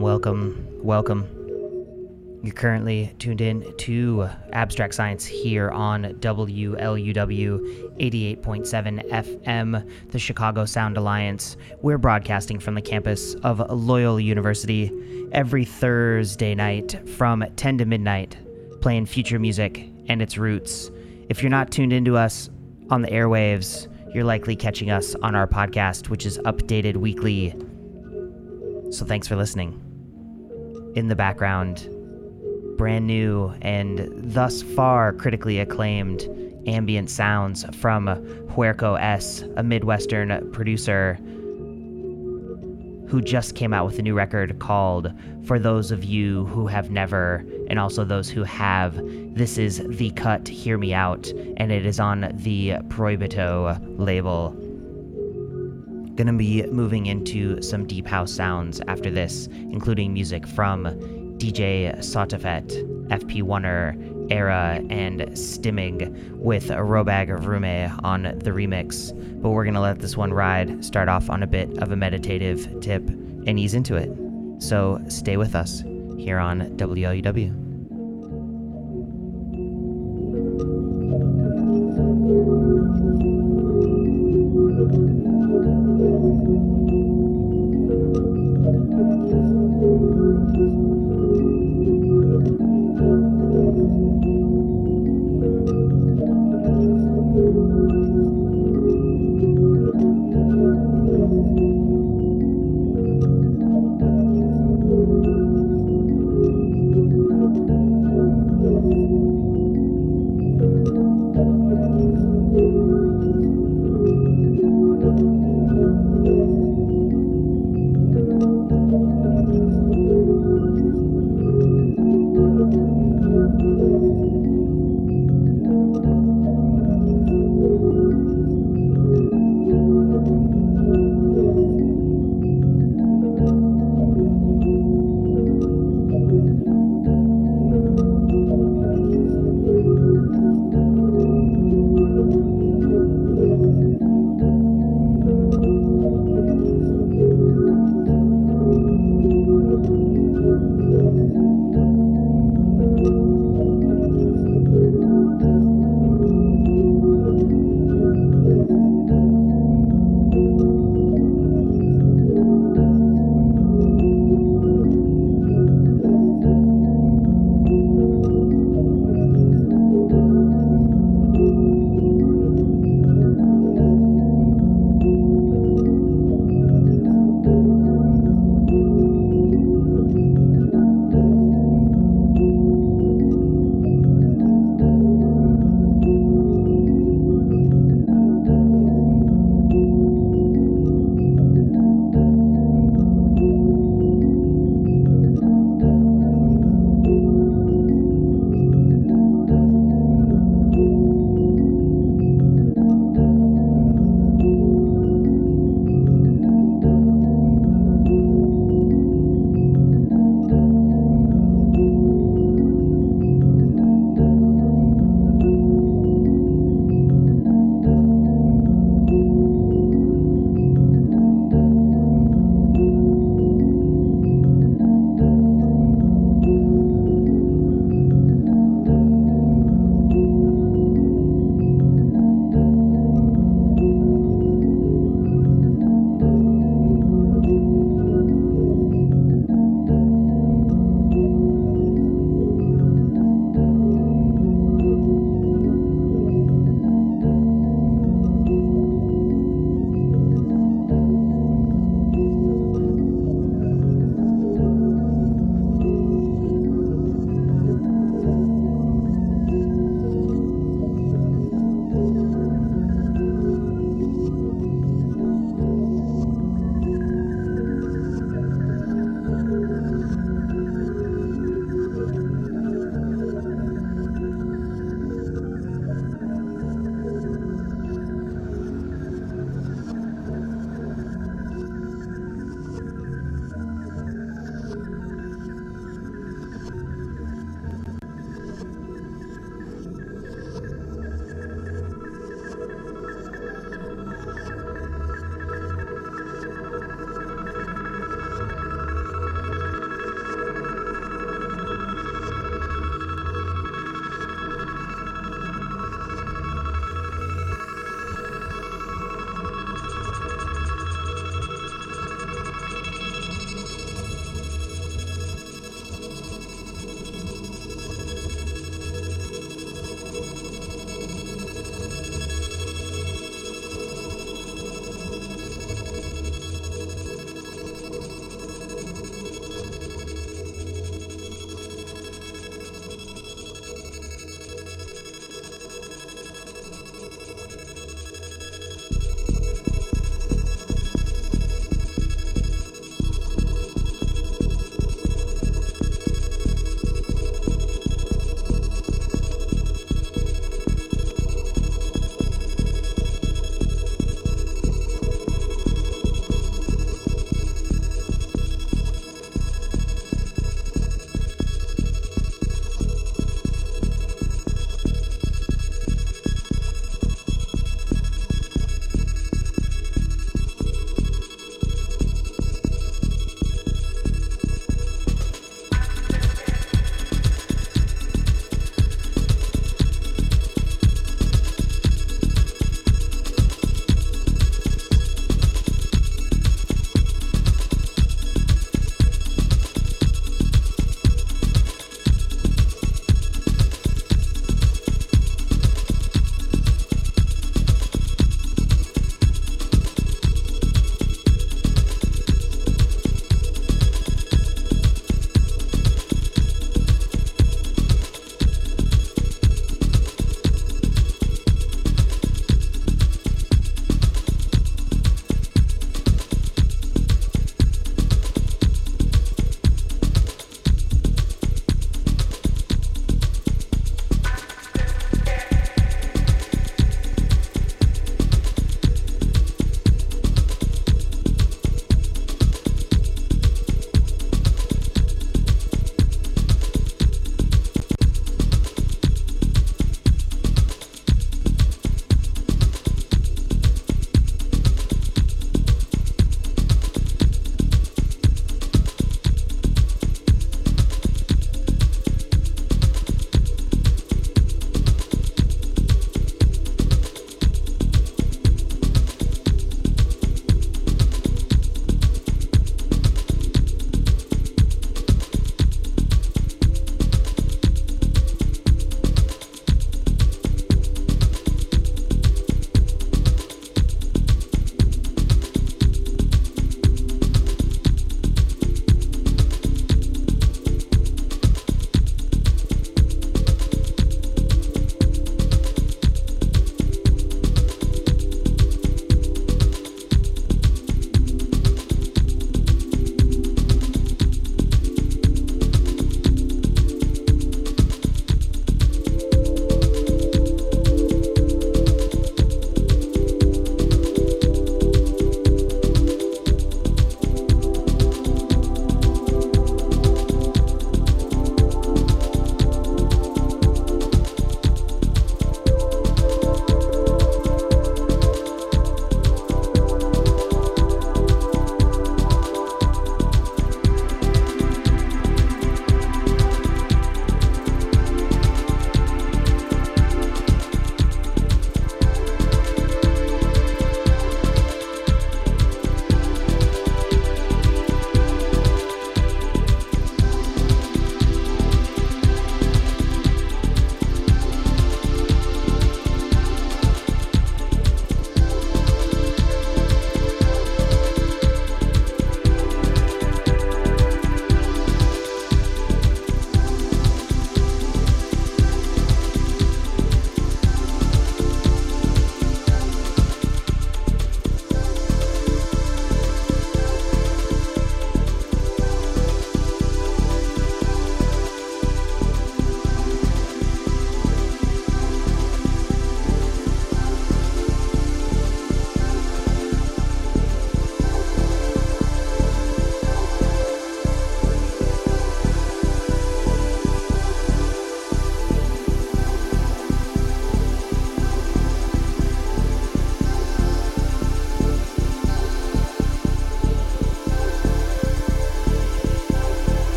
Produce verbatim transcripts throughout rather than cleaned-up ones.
Welcome, welcome. You're currently tuned in to Abstract Science here on W L U W eighty-eight point seven F M, the Chicago Sound Alliance. We're broadcasting from the campus of Loyola University every Thursday night from ten to midnight, playing future music and its roots. If you're not tuned into us on the airwaves, you're likely catching us on our podcast, which is updated weekly. So thanks for listening. In the background, brand new and thus far critically acclaimed ambient sounds from Huerco S, a Midwestern producer who just came out with a new record called For Those of You Who Have Never, and also those who have. This is The Cut, Hear Me Out, and it is on the Proibito label. Gonna be moving into some deep house sounds after this, including music from D J Sautafet, F P one-er, E R A, and Stimming with Robag Rume on the remix. But we're gonna let this one ride, start off on a bit of a meditative tip, and ease into it. So stay with us here on W L U W. Thank you.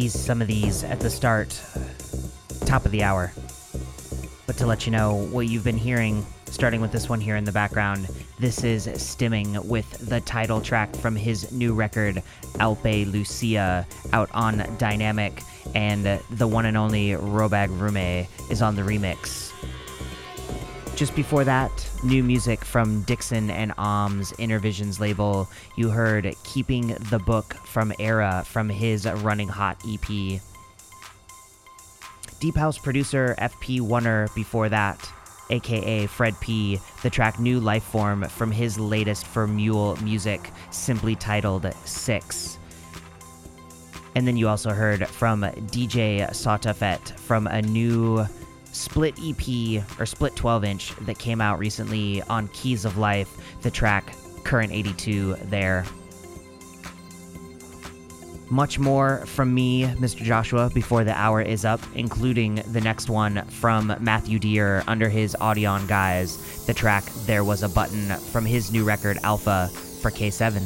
tease some of these at the start, top of the hour. But to let you know what you've been hearing, starting with this one here in the background, this is Stimming with the title track from his new record, Alpe Lucia, out on Dynamic, and the one and only Robag Rume is on the remix. Just before that, new music from Dixon and Om's Inner Visions label. You heard Keeping the Book from E R A from his Running Hot E P. Deep House producer F P one-er before that, aka Fred P., the track New Life Form from his latest for Mule Music, simply titled Six. And then you also heard from D J Sautafet from a new split E P or split twelve inch that came out recently on Keys of Life, the track Current eighty-two there. Much more from me, Mister Joshua, before the hour is up, including the next one from Matthew Dear under his Audion guise, the track There Was a Button from his new record Alpha for K seven.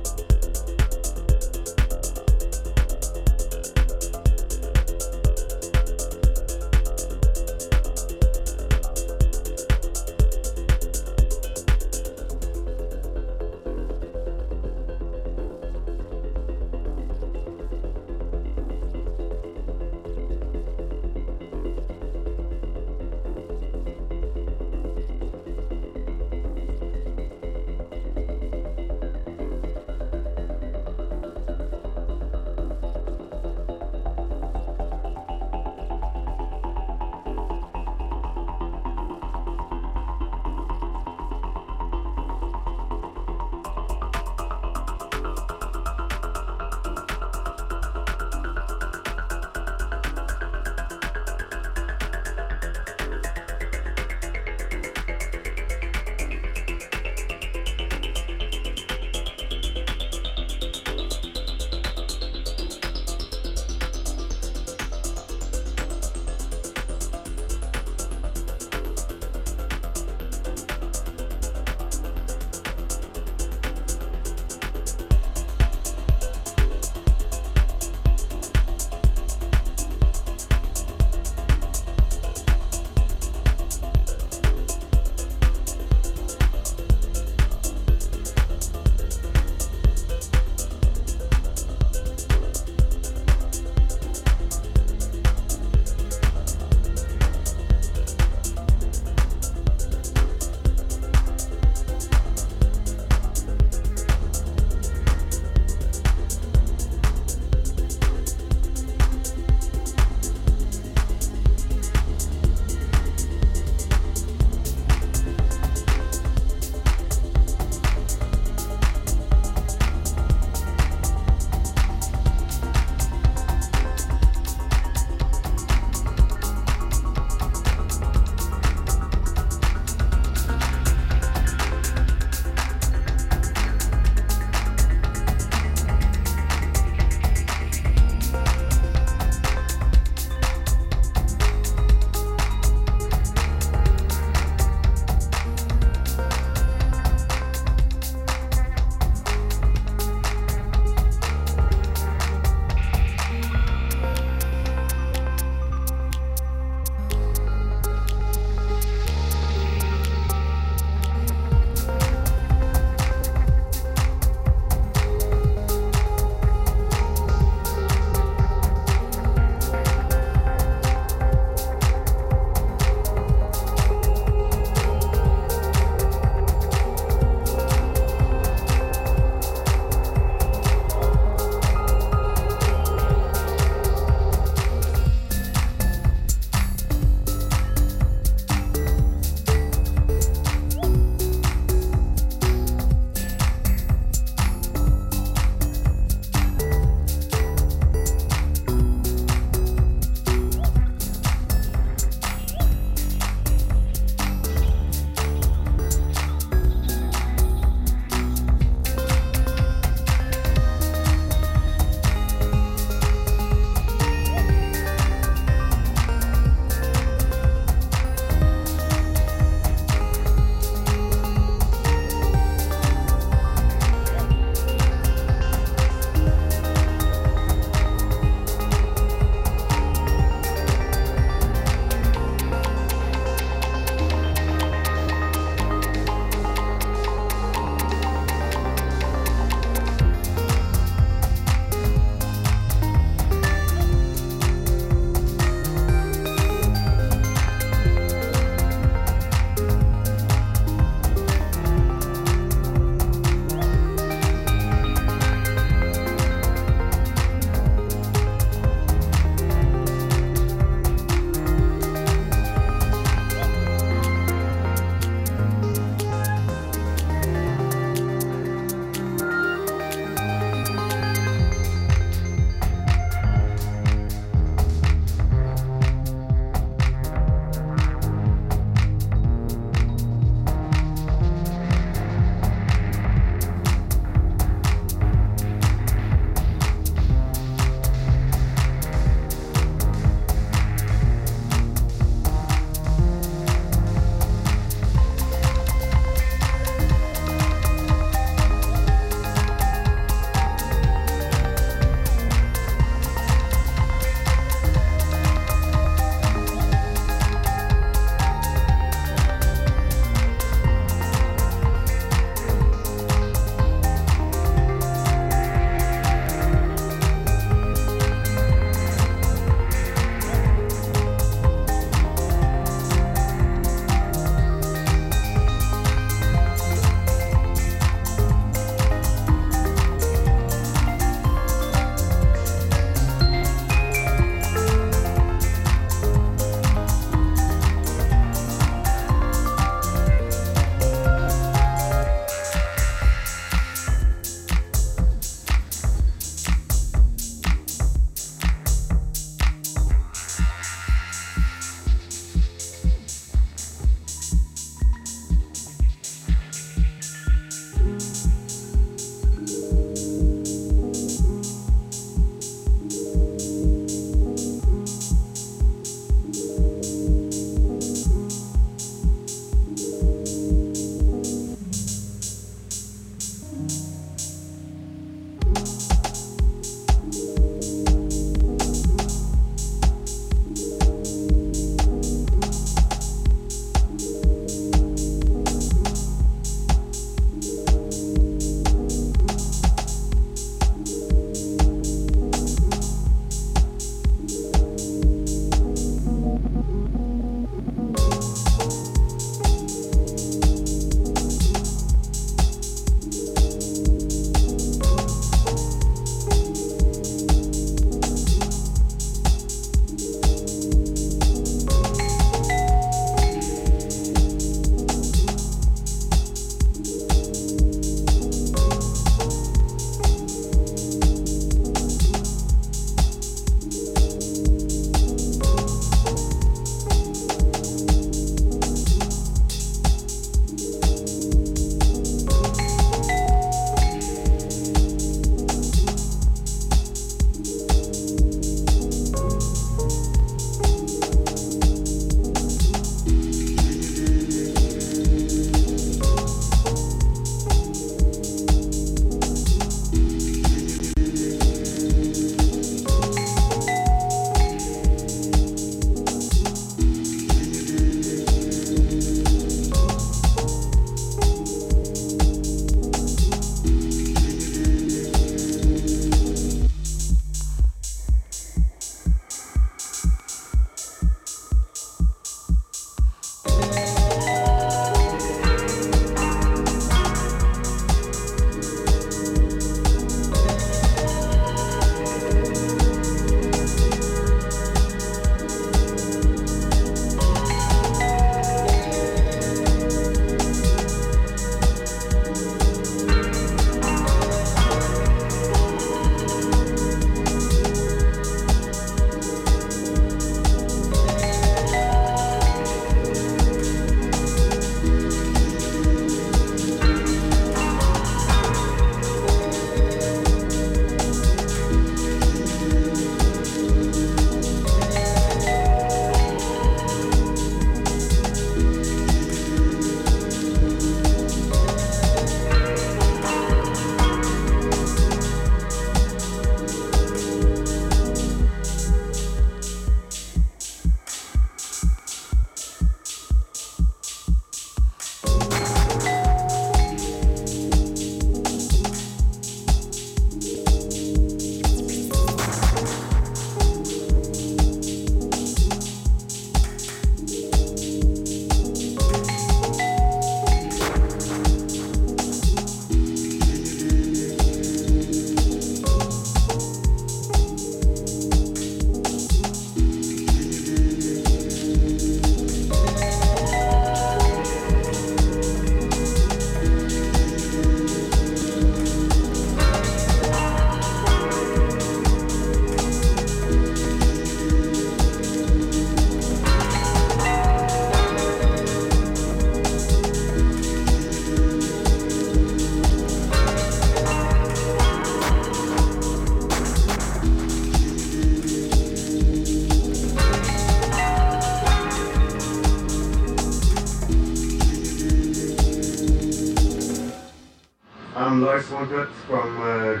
I'm Lars Wondrat from uh,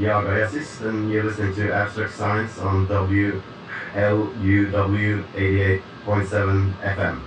Jagajazzist, and you're listening to Abstract Science on W L U W eighty-eight point seven F M.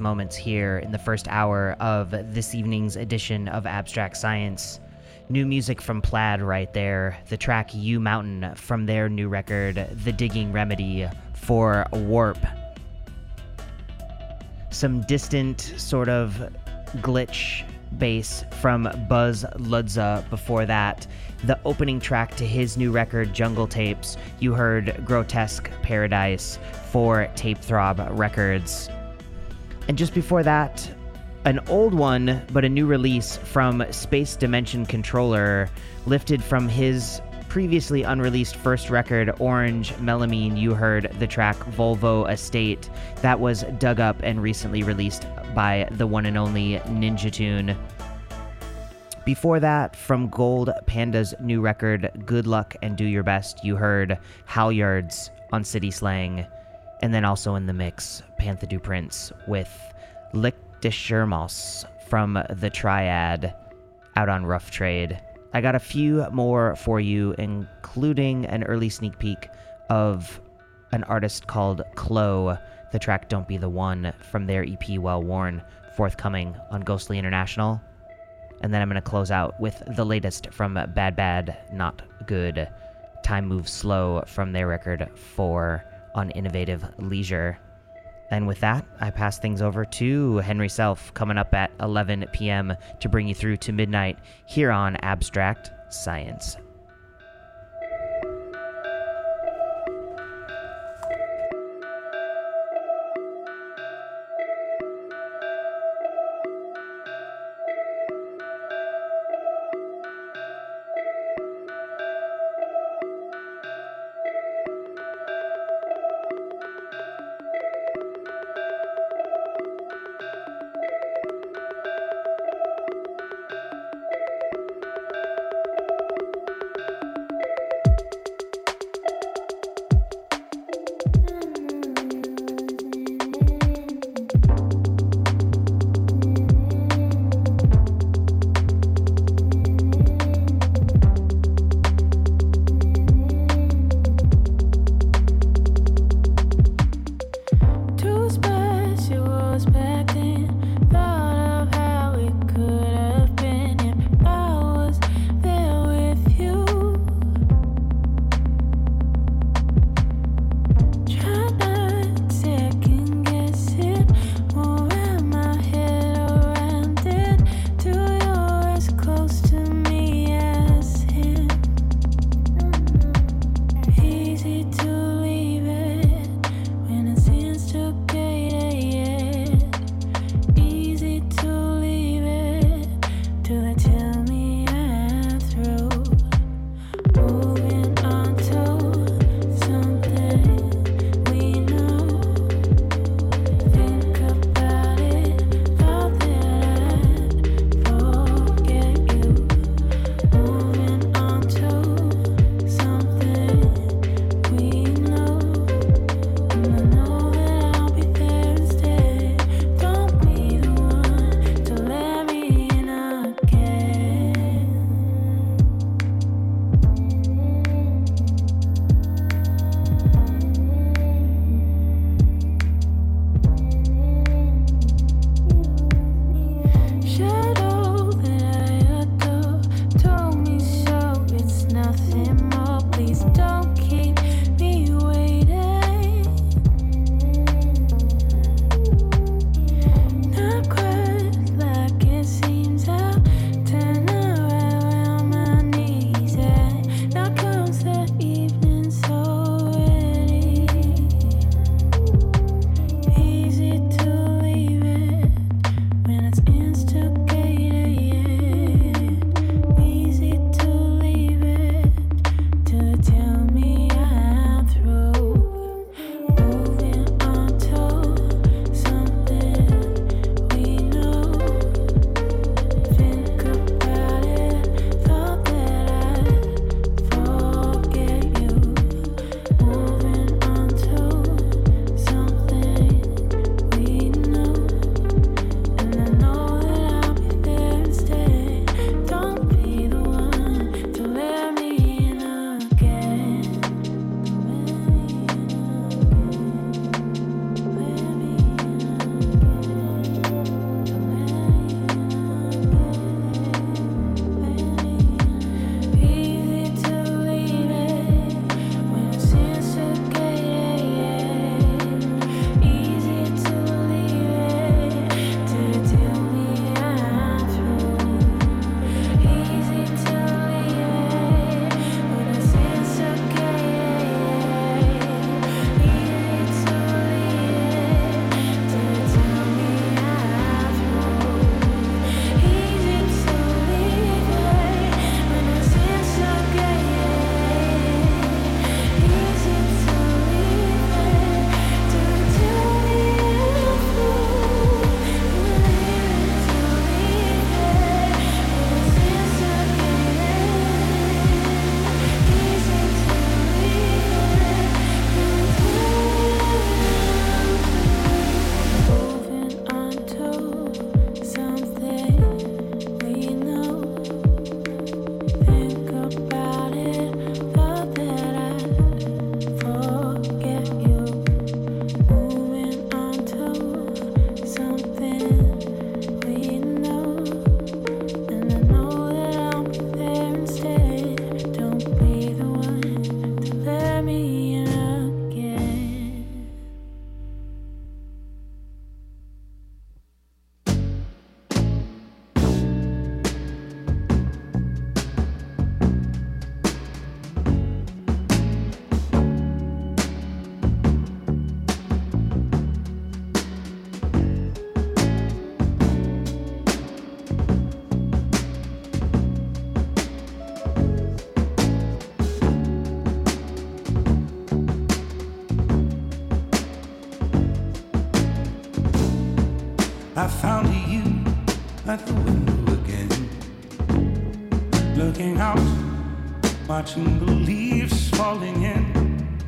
Moments here in the first hour of this evening's edition of Abstract Science. New music from Plaid right there, the track U Mountain from their new record, The Digging Remedy, for Warp. Some distant sort of glitch bass from Buzz Ludza before that. The opening track to his new record, Jungle Tapes, you heard Grotesque Paradise for Tapethrob Records. And just before that, an old one, but a new release from Space Dimension Controller, lifted from his previously unreleased first record, Orange Melamine. You heard the track Volvo Estate. That was dug up and recently released by the one and only Ninja Tune. Before that, from Gold Panda's new record, Good Luck and Do Your Best, you heard Halyards on City Slang. And then also in the mix, Panther Du Prince with Lick de Schermos from the Triad out on Rough Trade. I got a few more for you, including an early sneak peek of an artist called Chloe, the track Don't Be the One from their E P Well Worn, forthcoming on Ghostly International. And then I'm going to close out with the latest from Bad Bad Not Good, Time Moves Slow from their record Four on Innovative Leisure. And with that, I pass things over to Henry Self, coming up at eleven p.m. to bring you through to midnight here on Abstract Science. Watching the leaves falling in,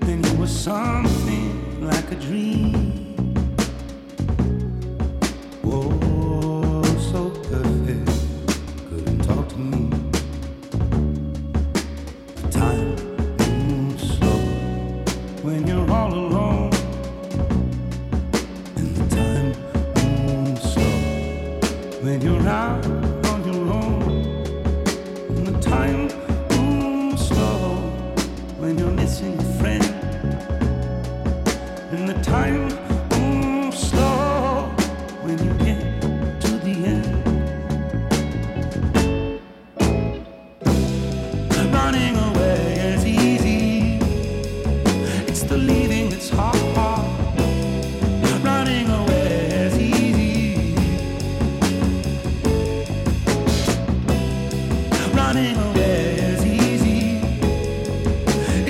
then you were something like a dream. Oh, so perfect, couldn't talk to me. The time moves slow when you're all alone, and the time moves slow when you're out on your own. Time moves slow when you're missing a friend, and the time moves slow when you get to the end. Running away is easy, it's the leaving that's hard. Running away is easy, not in a way as easy.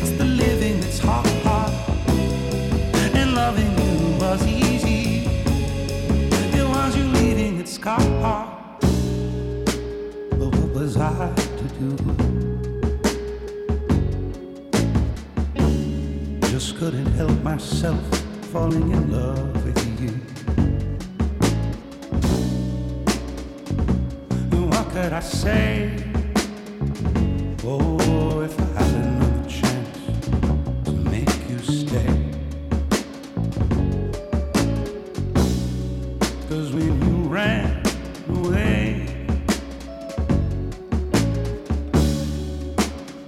It's the living that's hard, hard, and loving you was easy. It was you leaving that scarred. But what was I to do? Just couldn't help myself falling in love with you. What could I say? Oh, if I had another chance to make you stay. 'Cause when you ran away,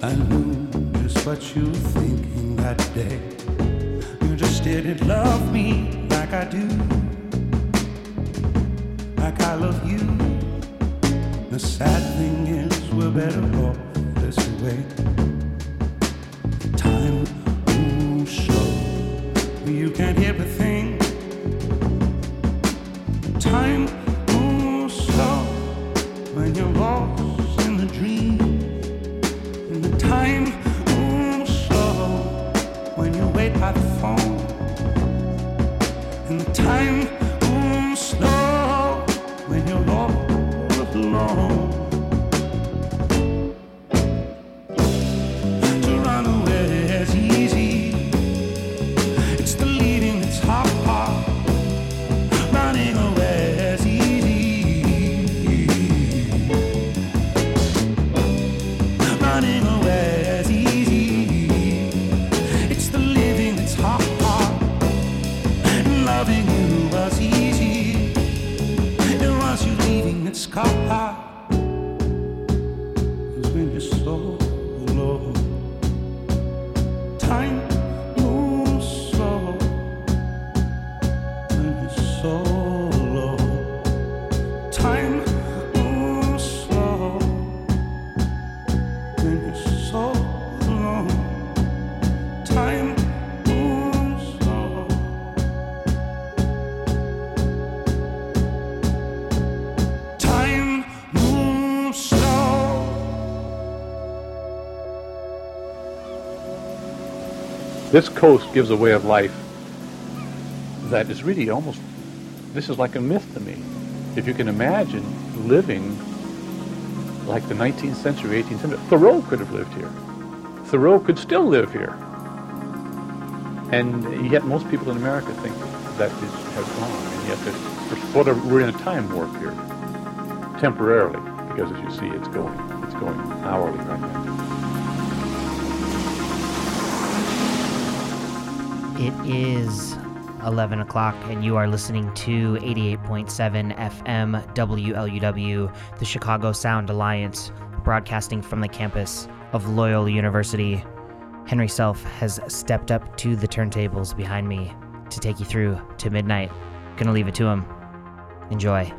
I knew just what you were thinking that day. You just didn't love me like I do, like I love you. The sad thing is we're better off this way. Time moves slow, you can't hear a thing. Time moves slow when you're lost in the dream. And the time moves slow when you wait by the phone. And the time moves slow when you're lost alone. To run away is easy. It's the leading that's hard, hard. Running away is easy. Running away is easy. It's the living that's hard, hard. And loving you was easy. It was you leaving that's hard. This coast gives a way of life that is really almost, this is like a myth to me. If you can imagine living like the nineteenth century, eighteenth century, Thoreau could have lived here. Thoreau could still live here. And yet most people in America think that is, has gone. And yet there's, we're in a time warp here, temporarily, because as you see, it's going, it's going hourly right now. It is eleven o'clock, and you are listening to eighty-eight point seven F M W L U W, the Chicago Sound Alliance, broadcasting from the campus of Loyola University. Henry Self has stepped up to the turntables behind me to take you through to midnight. Gonna leave it to him. Enjoy.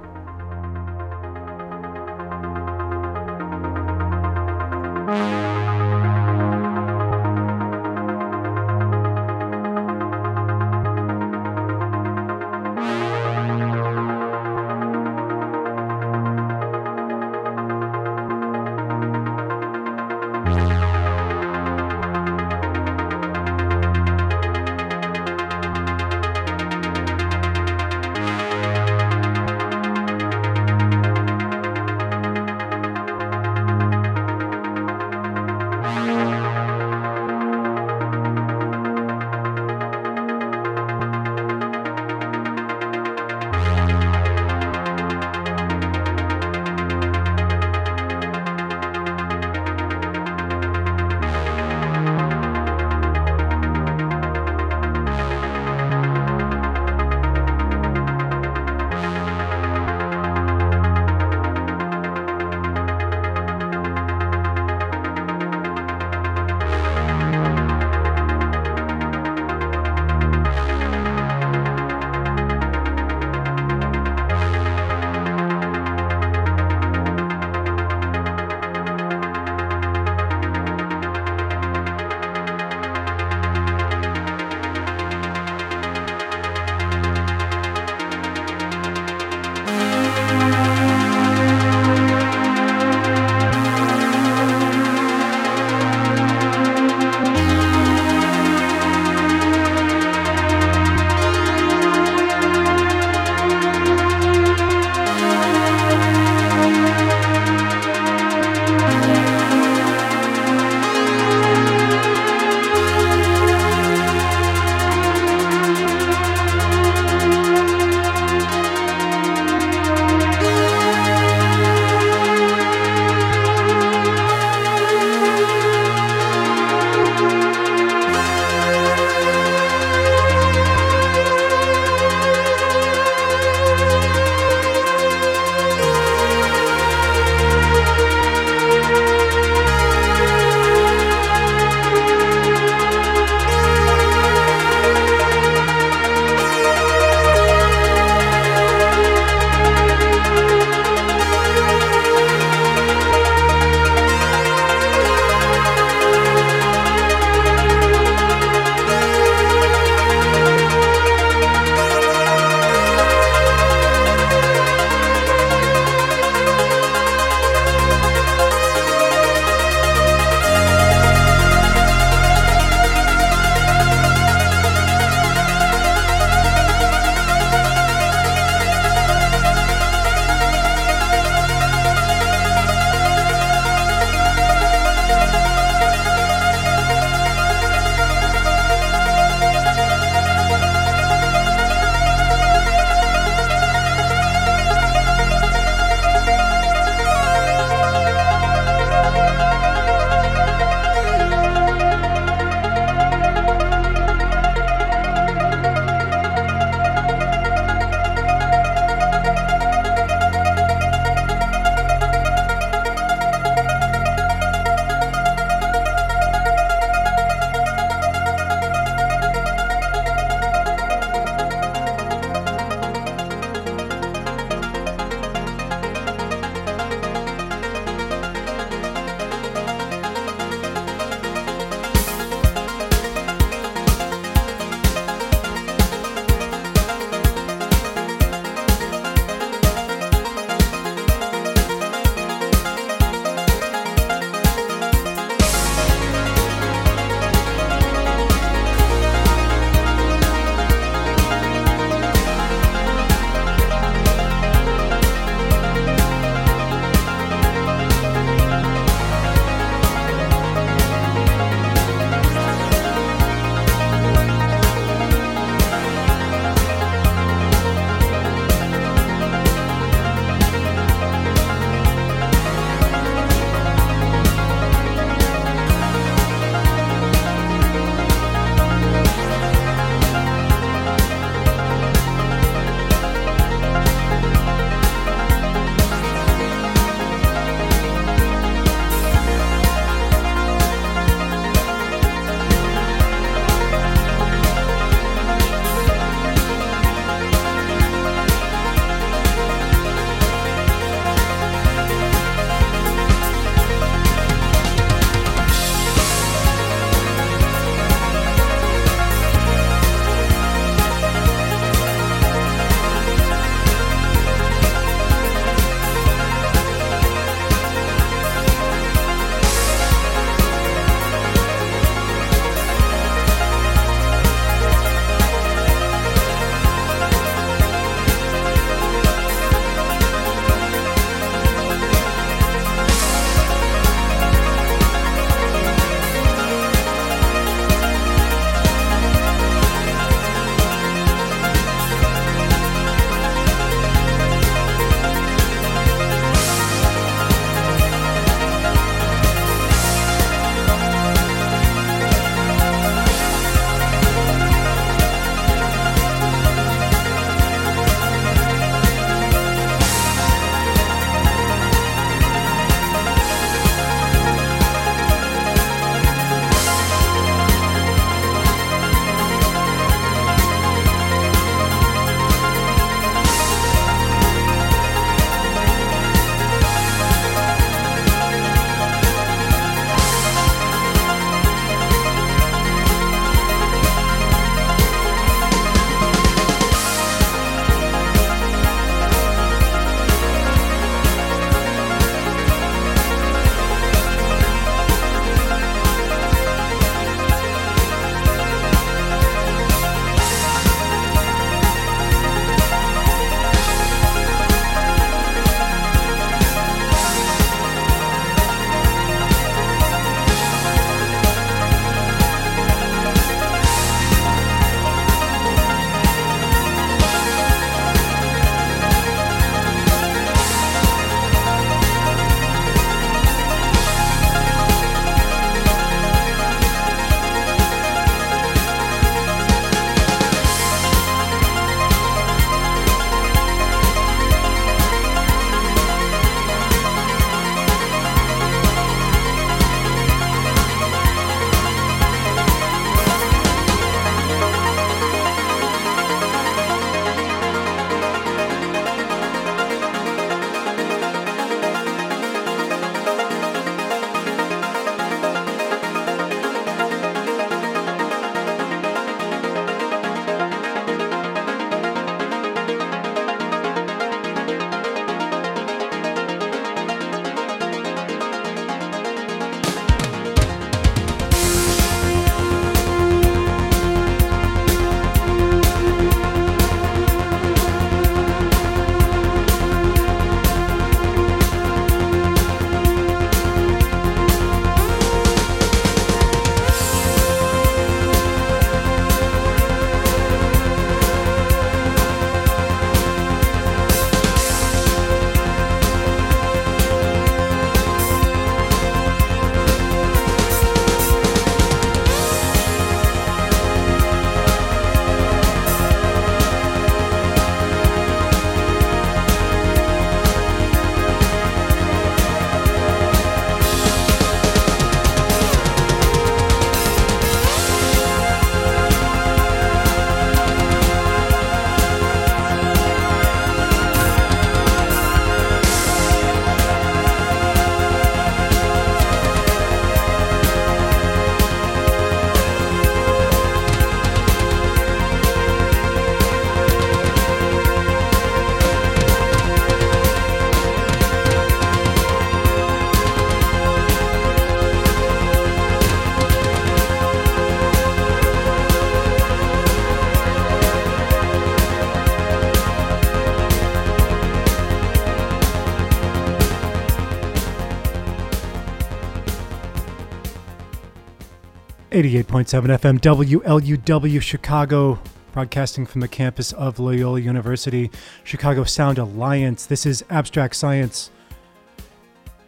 eighty-eight point seven F M W L U W Chicago, broadcasting from the campus of Loyola University, Chicago Sound Alliance. This is Abstract Science,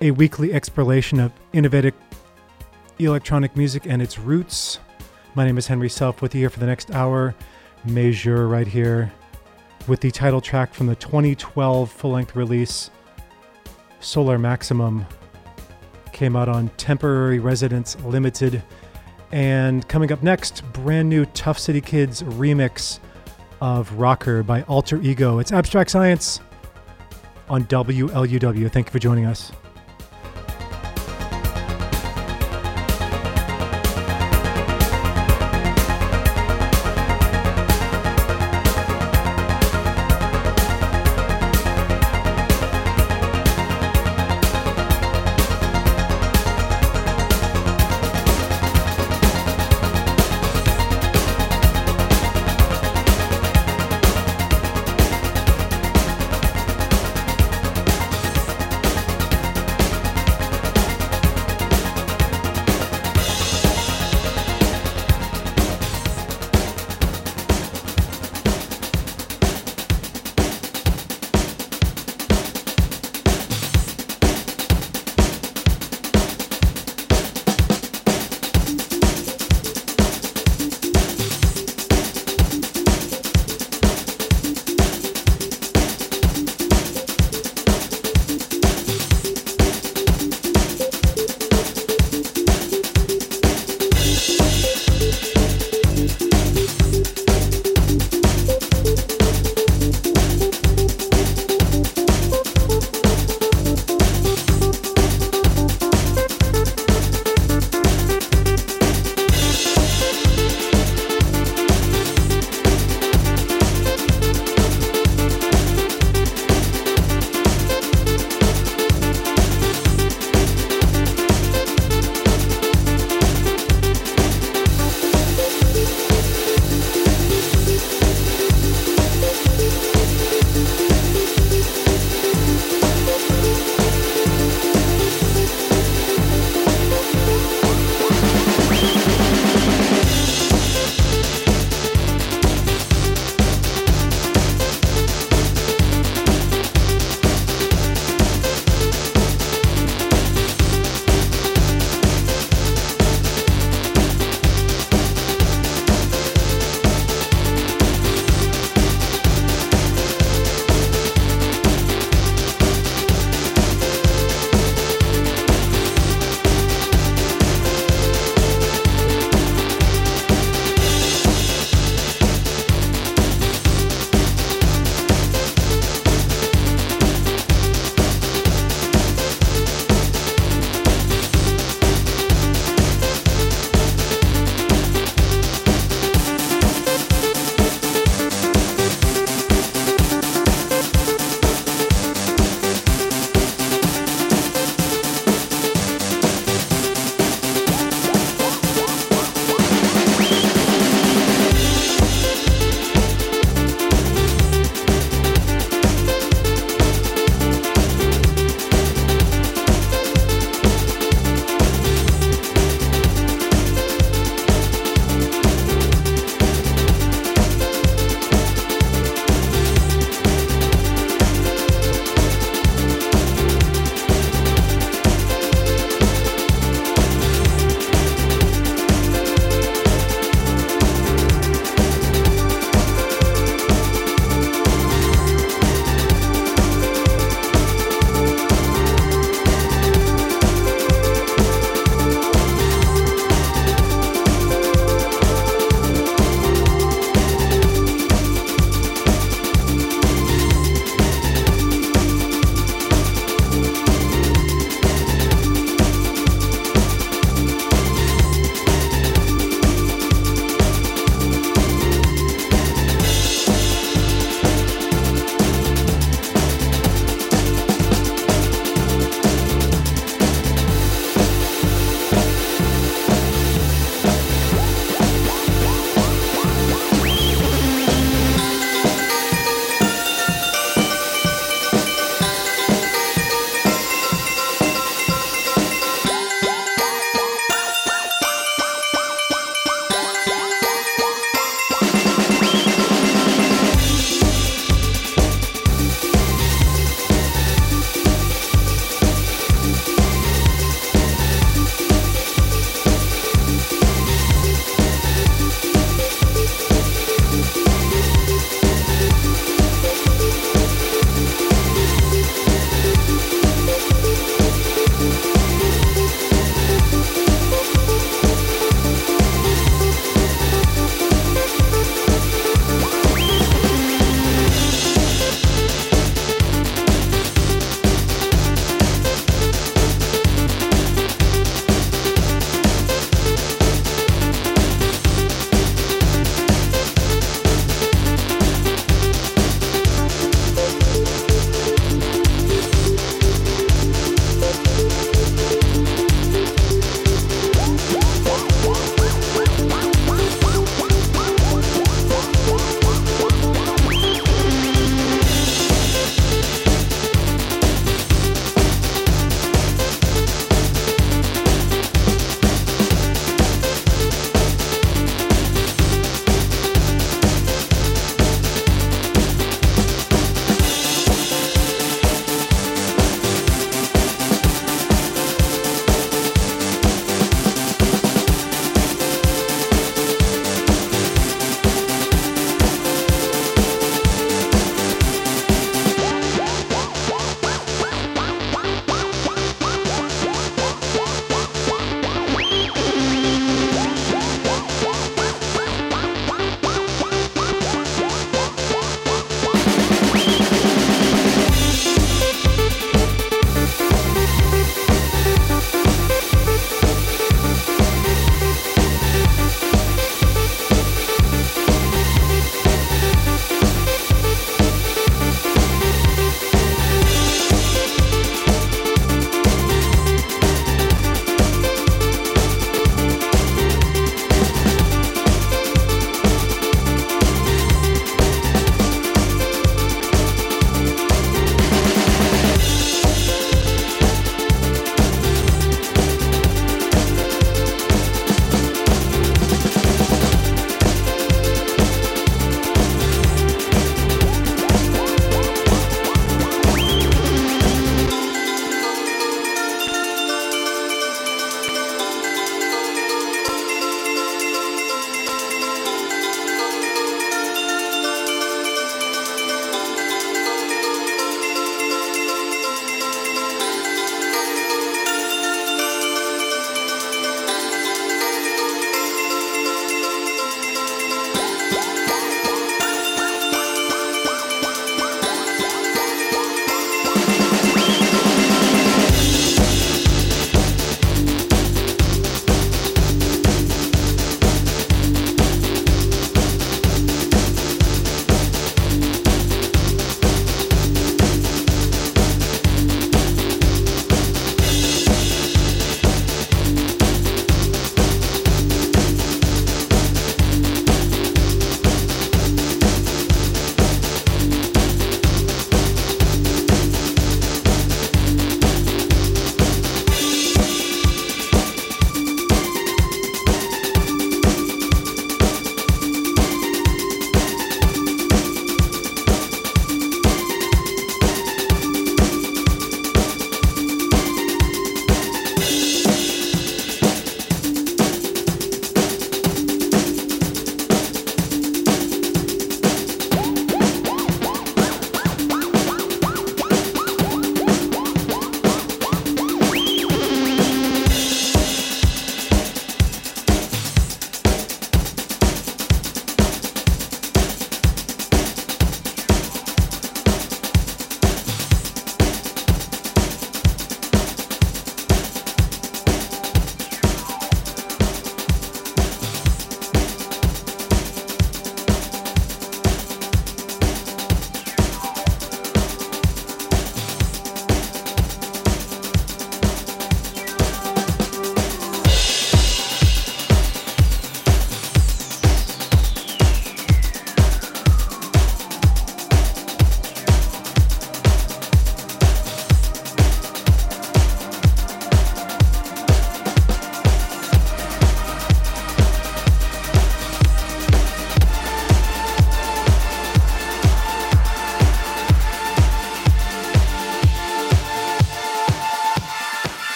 a weekly exploration of innovative electronic music and its roots. My name is Henry Self with you here for the next hour. Measure right here with the title track from the twenty twelve full-length release, Solar Maximum. Came out on Temporary Residence Limited. And coming up next, brand new Tough City Kids remix of Rocker by Alter Ego. It's Abstract Science on W L U W. Thank you for joining us.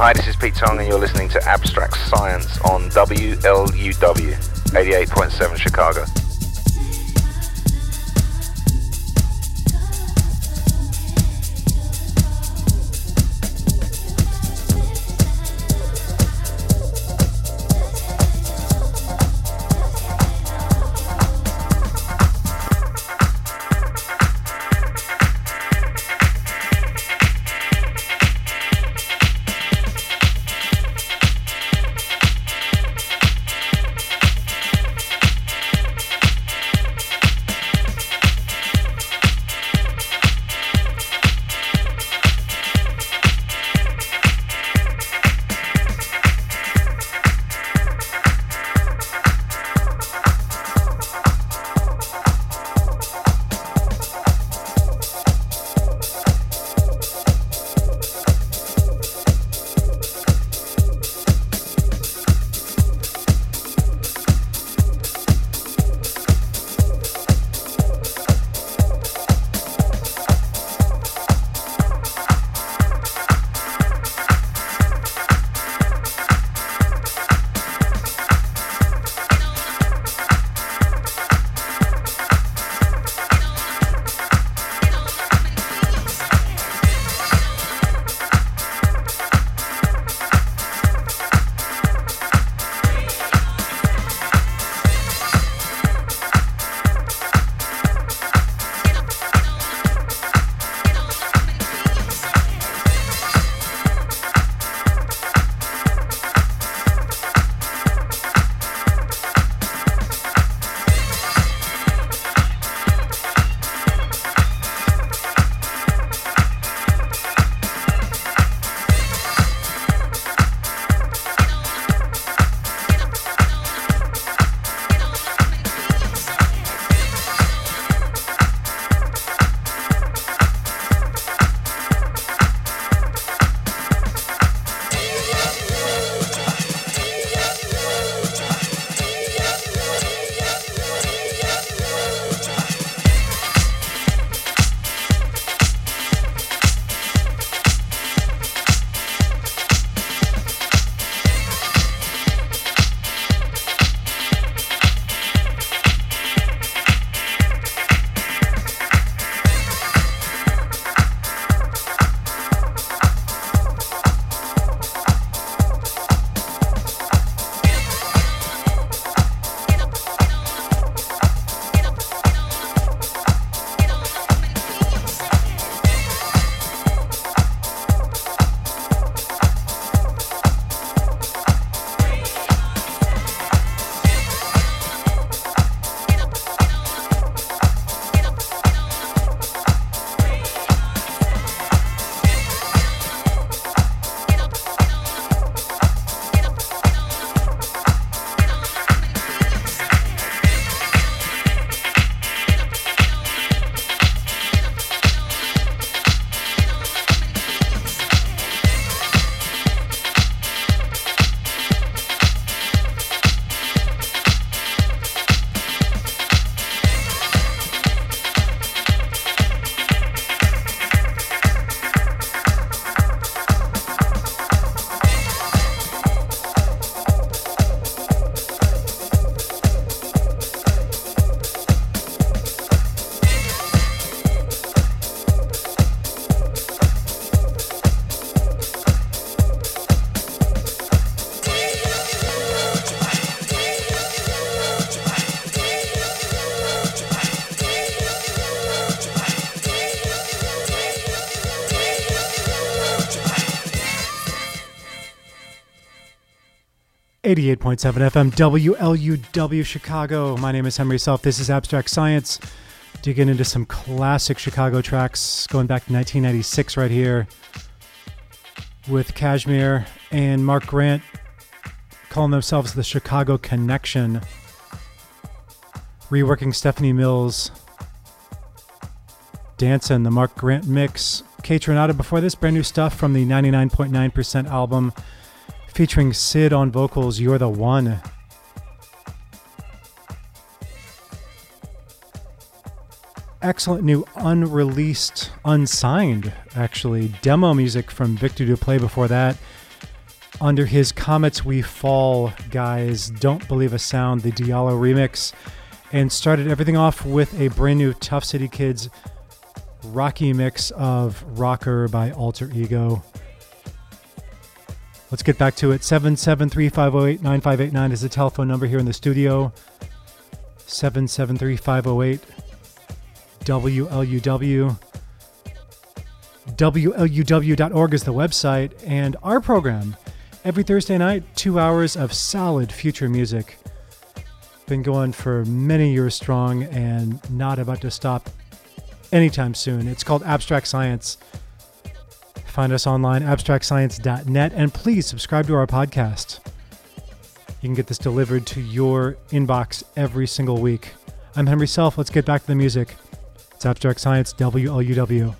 Hi, this is Pete Tong and you're listening to Abstract Science on W L U W, eighty-eight point seven Chicago. eighty-eight point seven F M W L U W Chicago. My name is Henry Self. This is Abstract Science. Digging into some classic Chicago tracks going back to nineteen ninety-six right here with Kashmir and Mark Grant, calling themselves the Chicago Connection, reworking Stephanie Mills, Dancin', the Mark Grant mix. Kate Renata before this, brand new stuff from the ninety-nine point nine percent album featuring Sid on vocals, You're the One. Excellent new unreleased, unsigned, actually, demo music from Victor Duplay before that. Under his Comets We Fall, guys, Don't Believe a Sound, the Diallo remix. And started everything off with a brand new Tough City Kids rocky mix of Rocker by Alter Ego. Let's get back to it. seven seven three, five oh eight, nine five eight nine is the telephone number here in the studio. seven seven three, five oh eight W L U W. W L U W dot org is the website, and our program every Thursday night, two hours of solid future music. Been going for many years strong and not about to stop anytime soon. It's called Abstract Science. Find us online, abstract science dot net, and please subscribe to our podcast. You can get this delivered to your inbox every single week. I'm Henry Self. Let's get back to the music. It's Abstract Science, W L U W.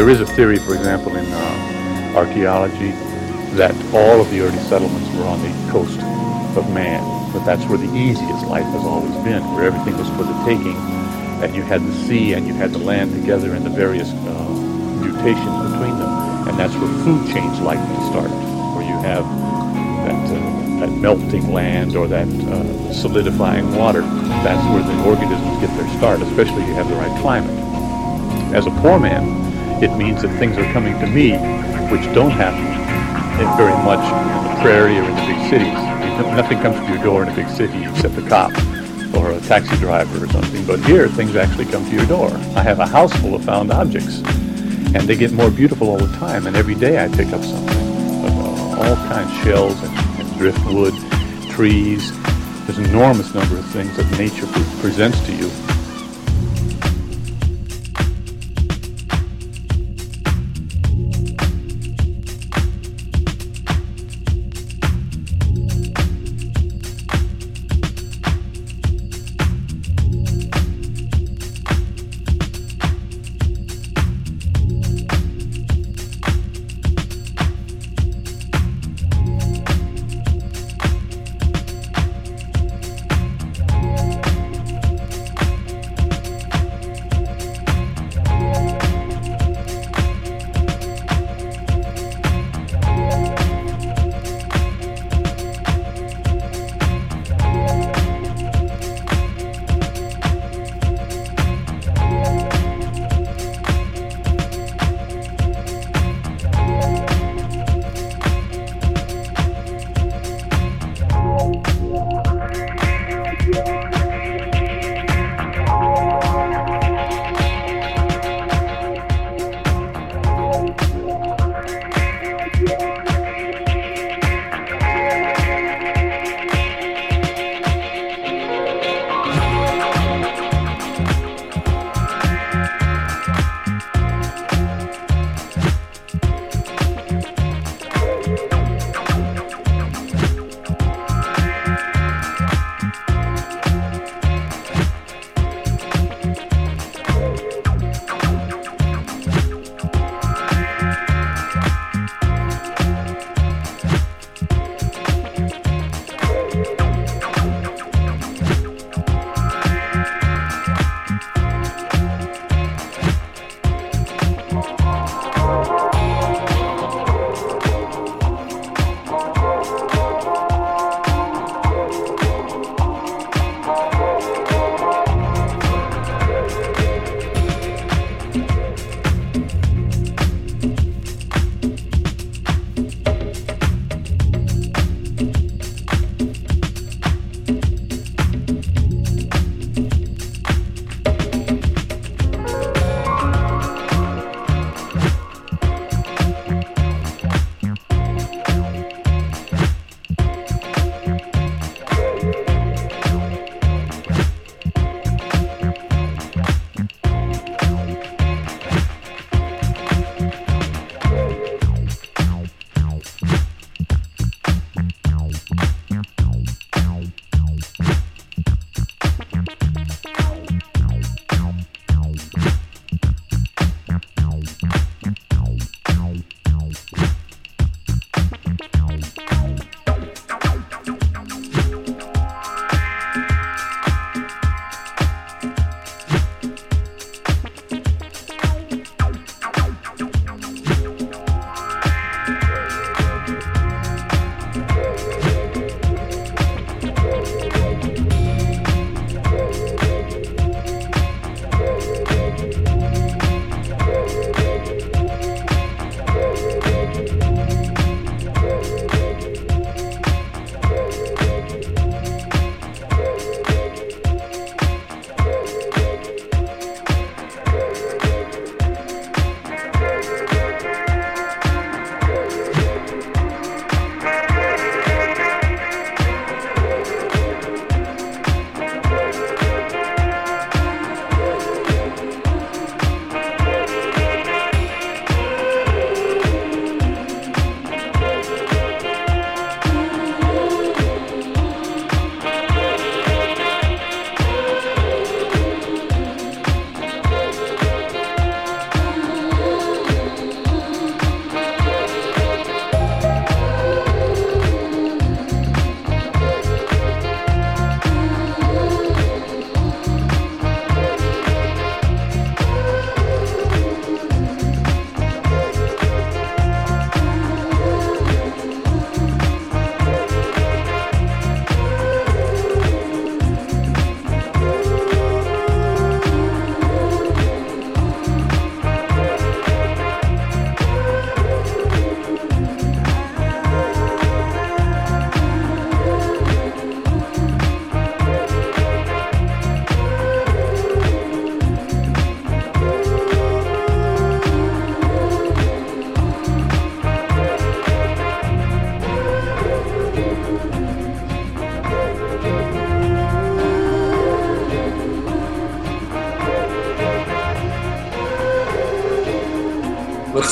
There is a theory, for example, in uh, archaeology that all of the early settlements were on the coast of man, but that's where the easiest life has always been, where everything was for the taking, and you had the sea and you had the land together and the various uh, mutations between them, and that's where food chains like to start, where you have that uh, that melting land or that uh, solidifying water. That's where the organisms get their start, especially if you have the right climate. As a poor man, it means that things are coming to me which don't happen very much in the prairie or in the big cities. Nothing comes to your door in a big city except a cop or a taxi driver or something, but here things actually come to your door. I have a house full of found objects, and they get more beautiful all the time, and every day I pick up something. All kinds of shells and, and driftwood, trees. There's an enormous number of things that nature presents to you.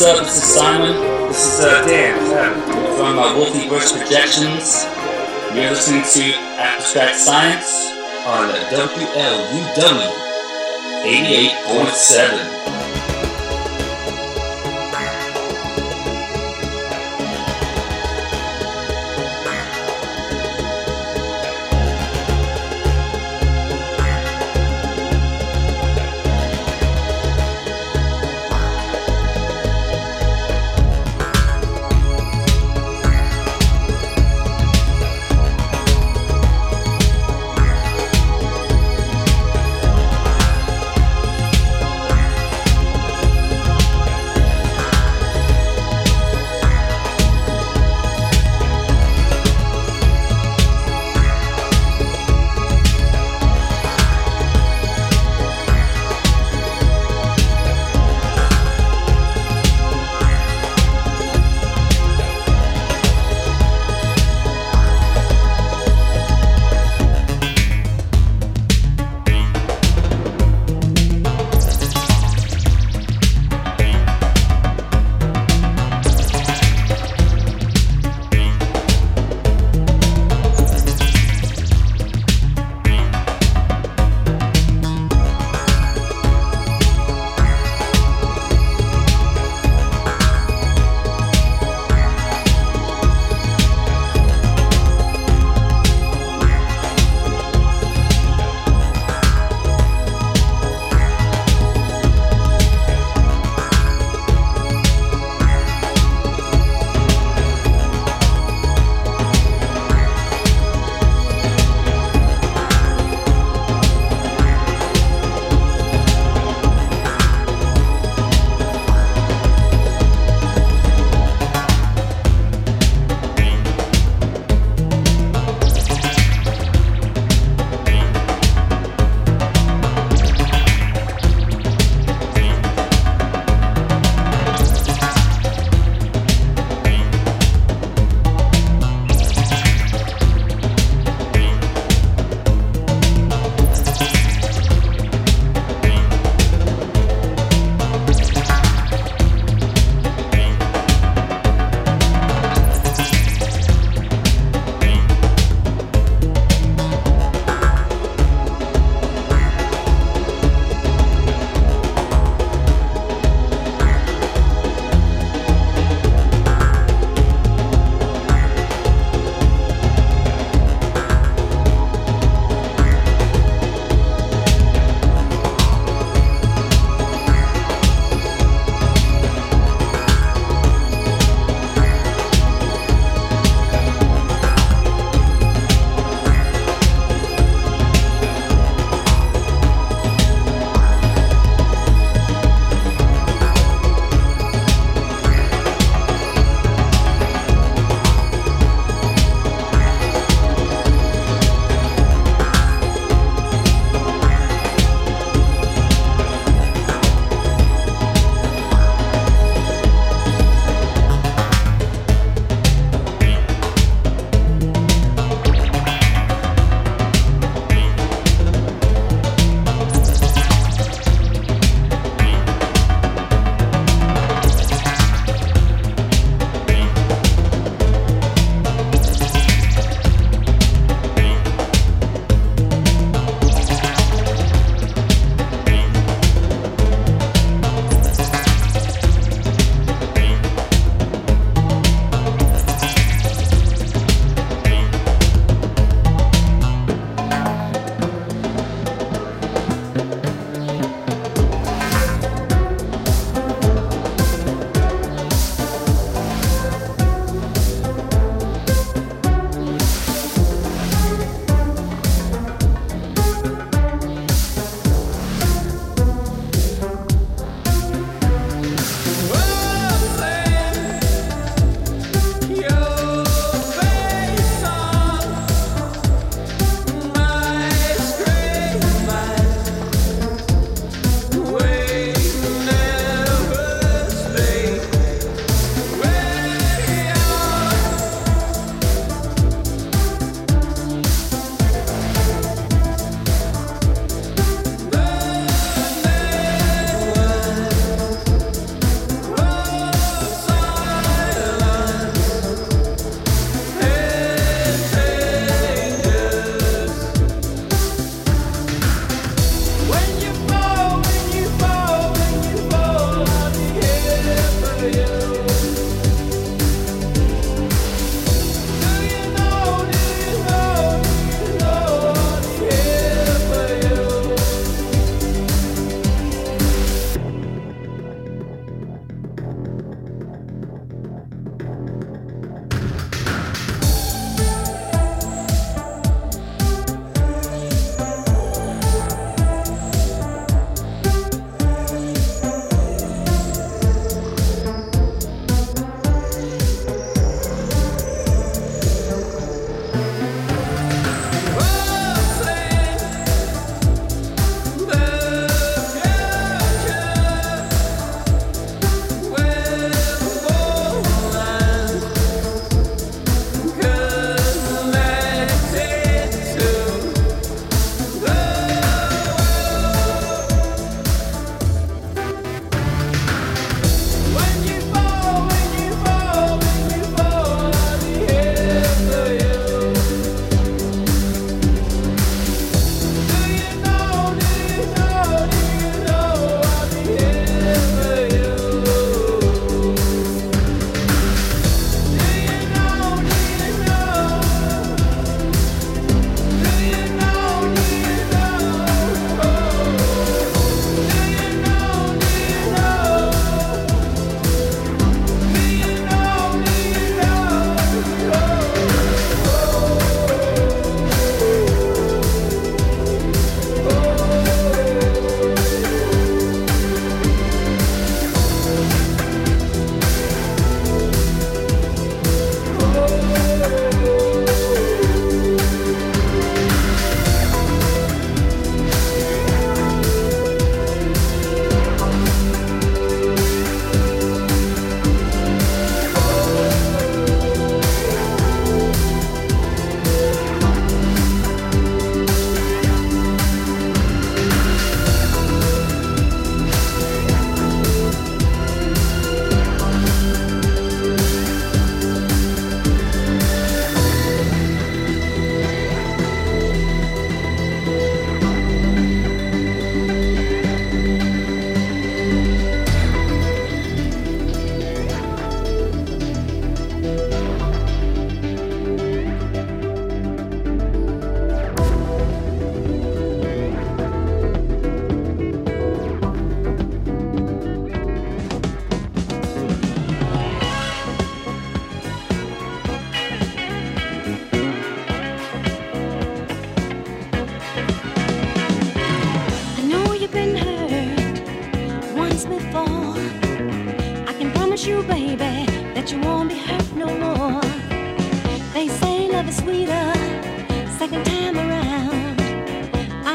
What's up? This is Simon. This is uh, Dan from uh, Wolfieverse Projections. You're listening to Abstract Science on W L U W eighty-eight point seven.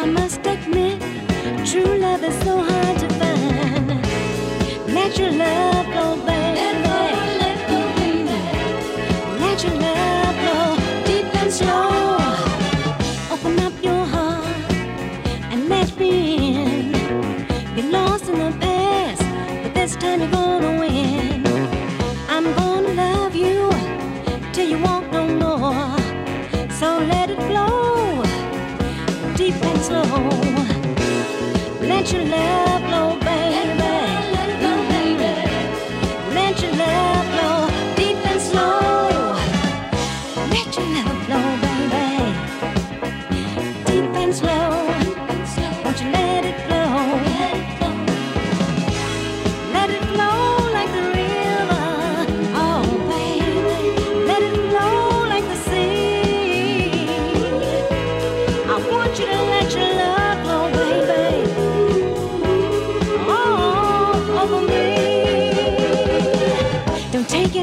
I must admit, true love is so hard to find. Let your love go back. Let go, baby. Let your love go deep and slow. Open up your heart and let me in. You're lost in the past, but this time you're gonna win. I'm gonna love you till you won't no more. So let it flow deep and slow. Let your love flow, baby.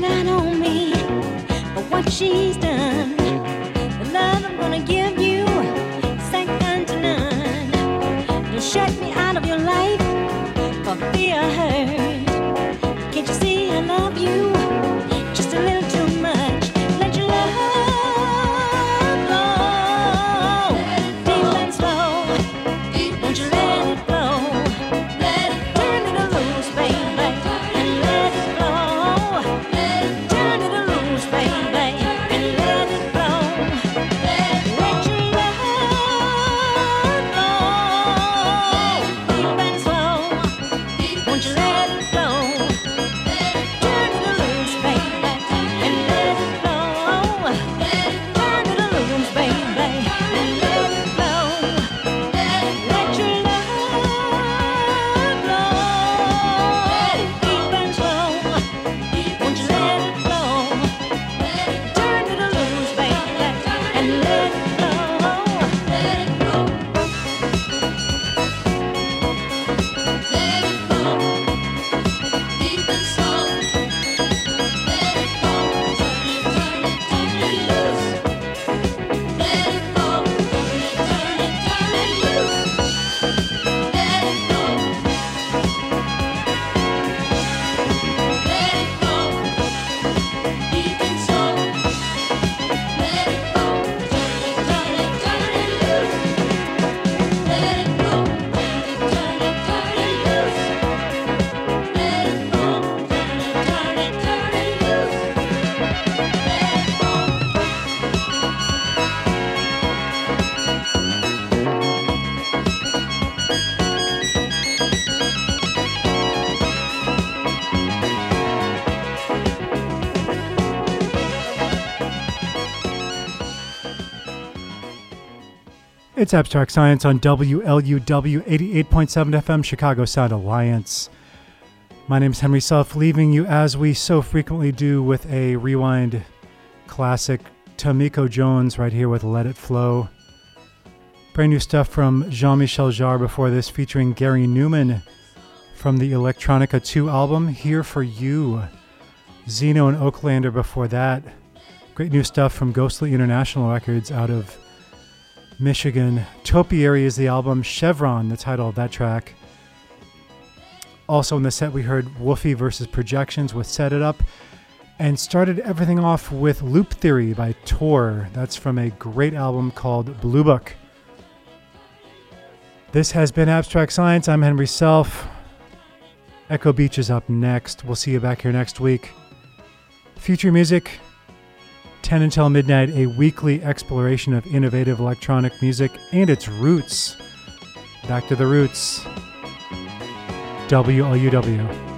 Out on me, but what she's done, the love I'm gonna give you, second to none. You shut me out of your life for fear I hurt. Can't you see I love you just a little too much? Let your love flow deep and slow. Won't you let it flow? Turn it loose, baby. It's Abstract Science on W L U W eighty-eight point seven F M, Chicago Sound Alliance. My name's Henry Self, leaving you as we so frequently do with a rewind classic, Tomiko Jones, right here with Let It Flow. Brand new stuff from Jean-Michel Jarre before this, featuring Gary Newman from the Electronica two album, Here For You. Zeno and Oaklander before that. Great new stuff from Ghostly International Records out of Michigan. Topiary is the album, Chevron, the title of that track. Also in the set we heard Wolfie versus Projections with Set It Up, and started everything off with Loop Theory by Tor. That's from a great album called Blue Book. This has been Abstract Science. I'm Henry Self. Echo Beach is up next. We'll see you back here next week. Future music, ten until midnight, a weekly exploration of innovative electronic music and its roots. Back to the roots. W L U W.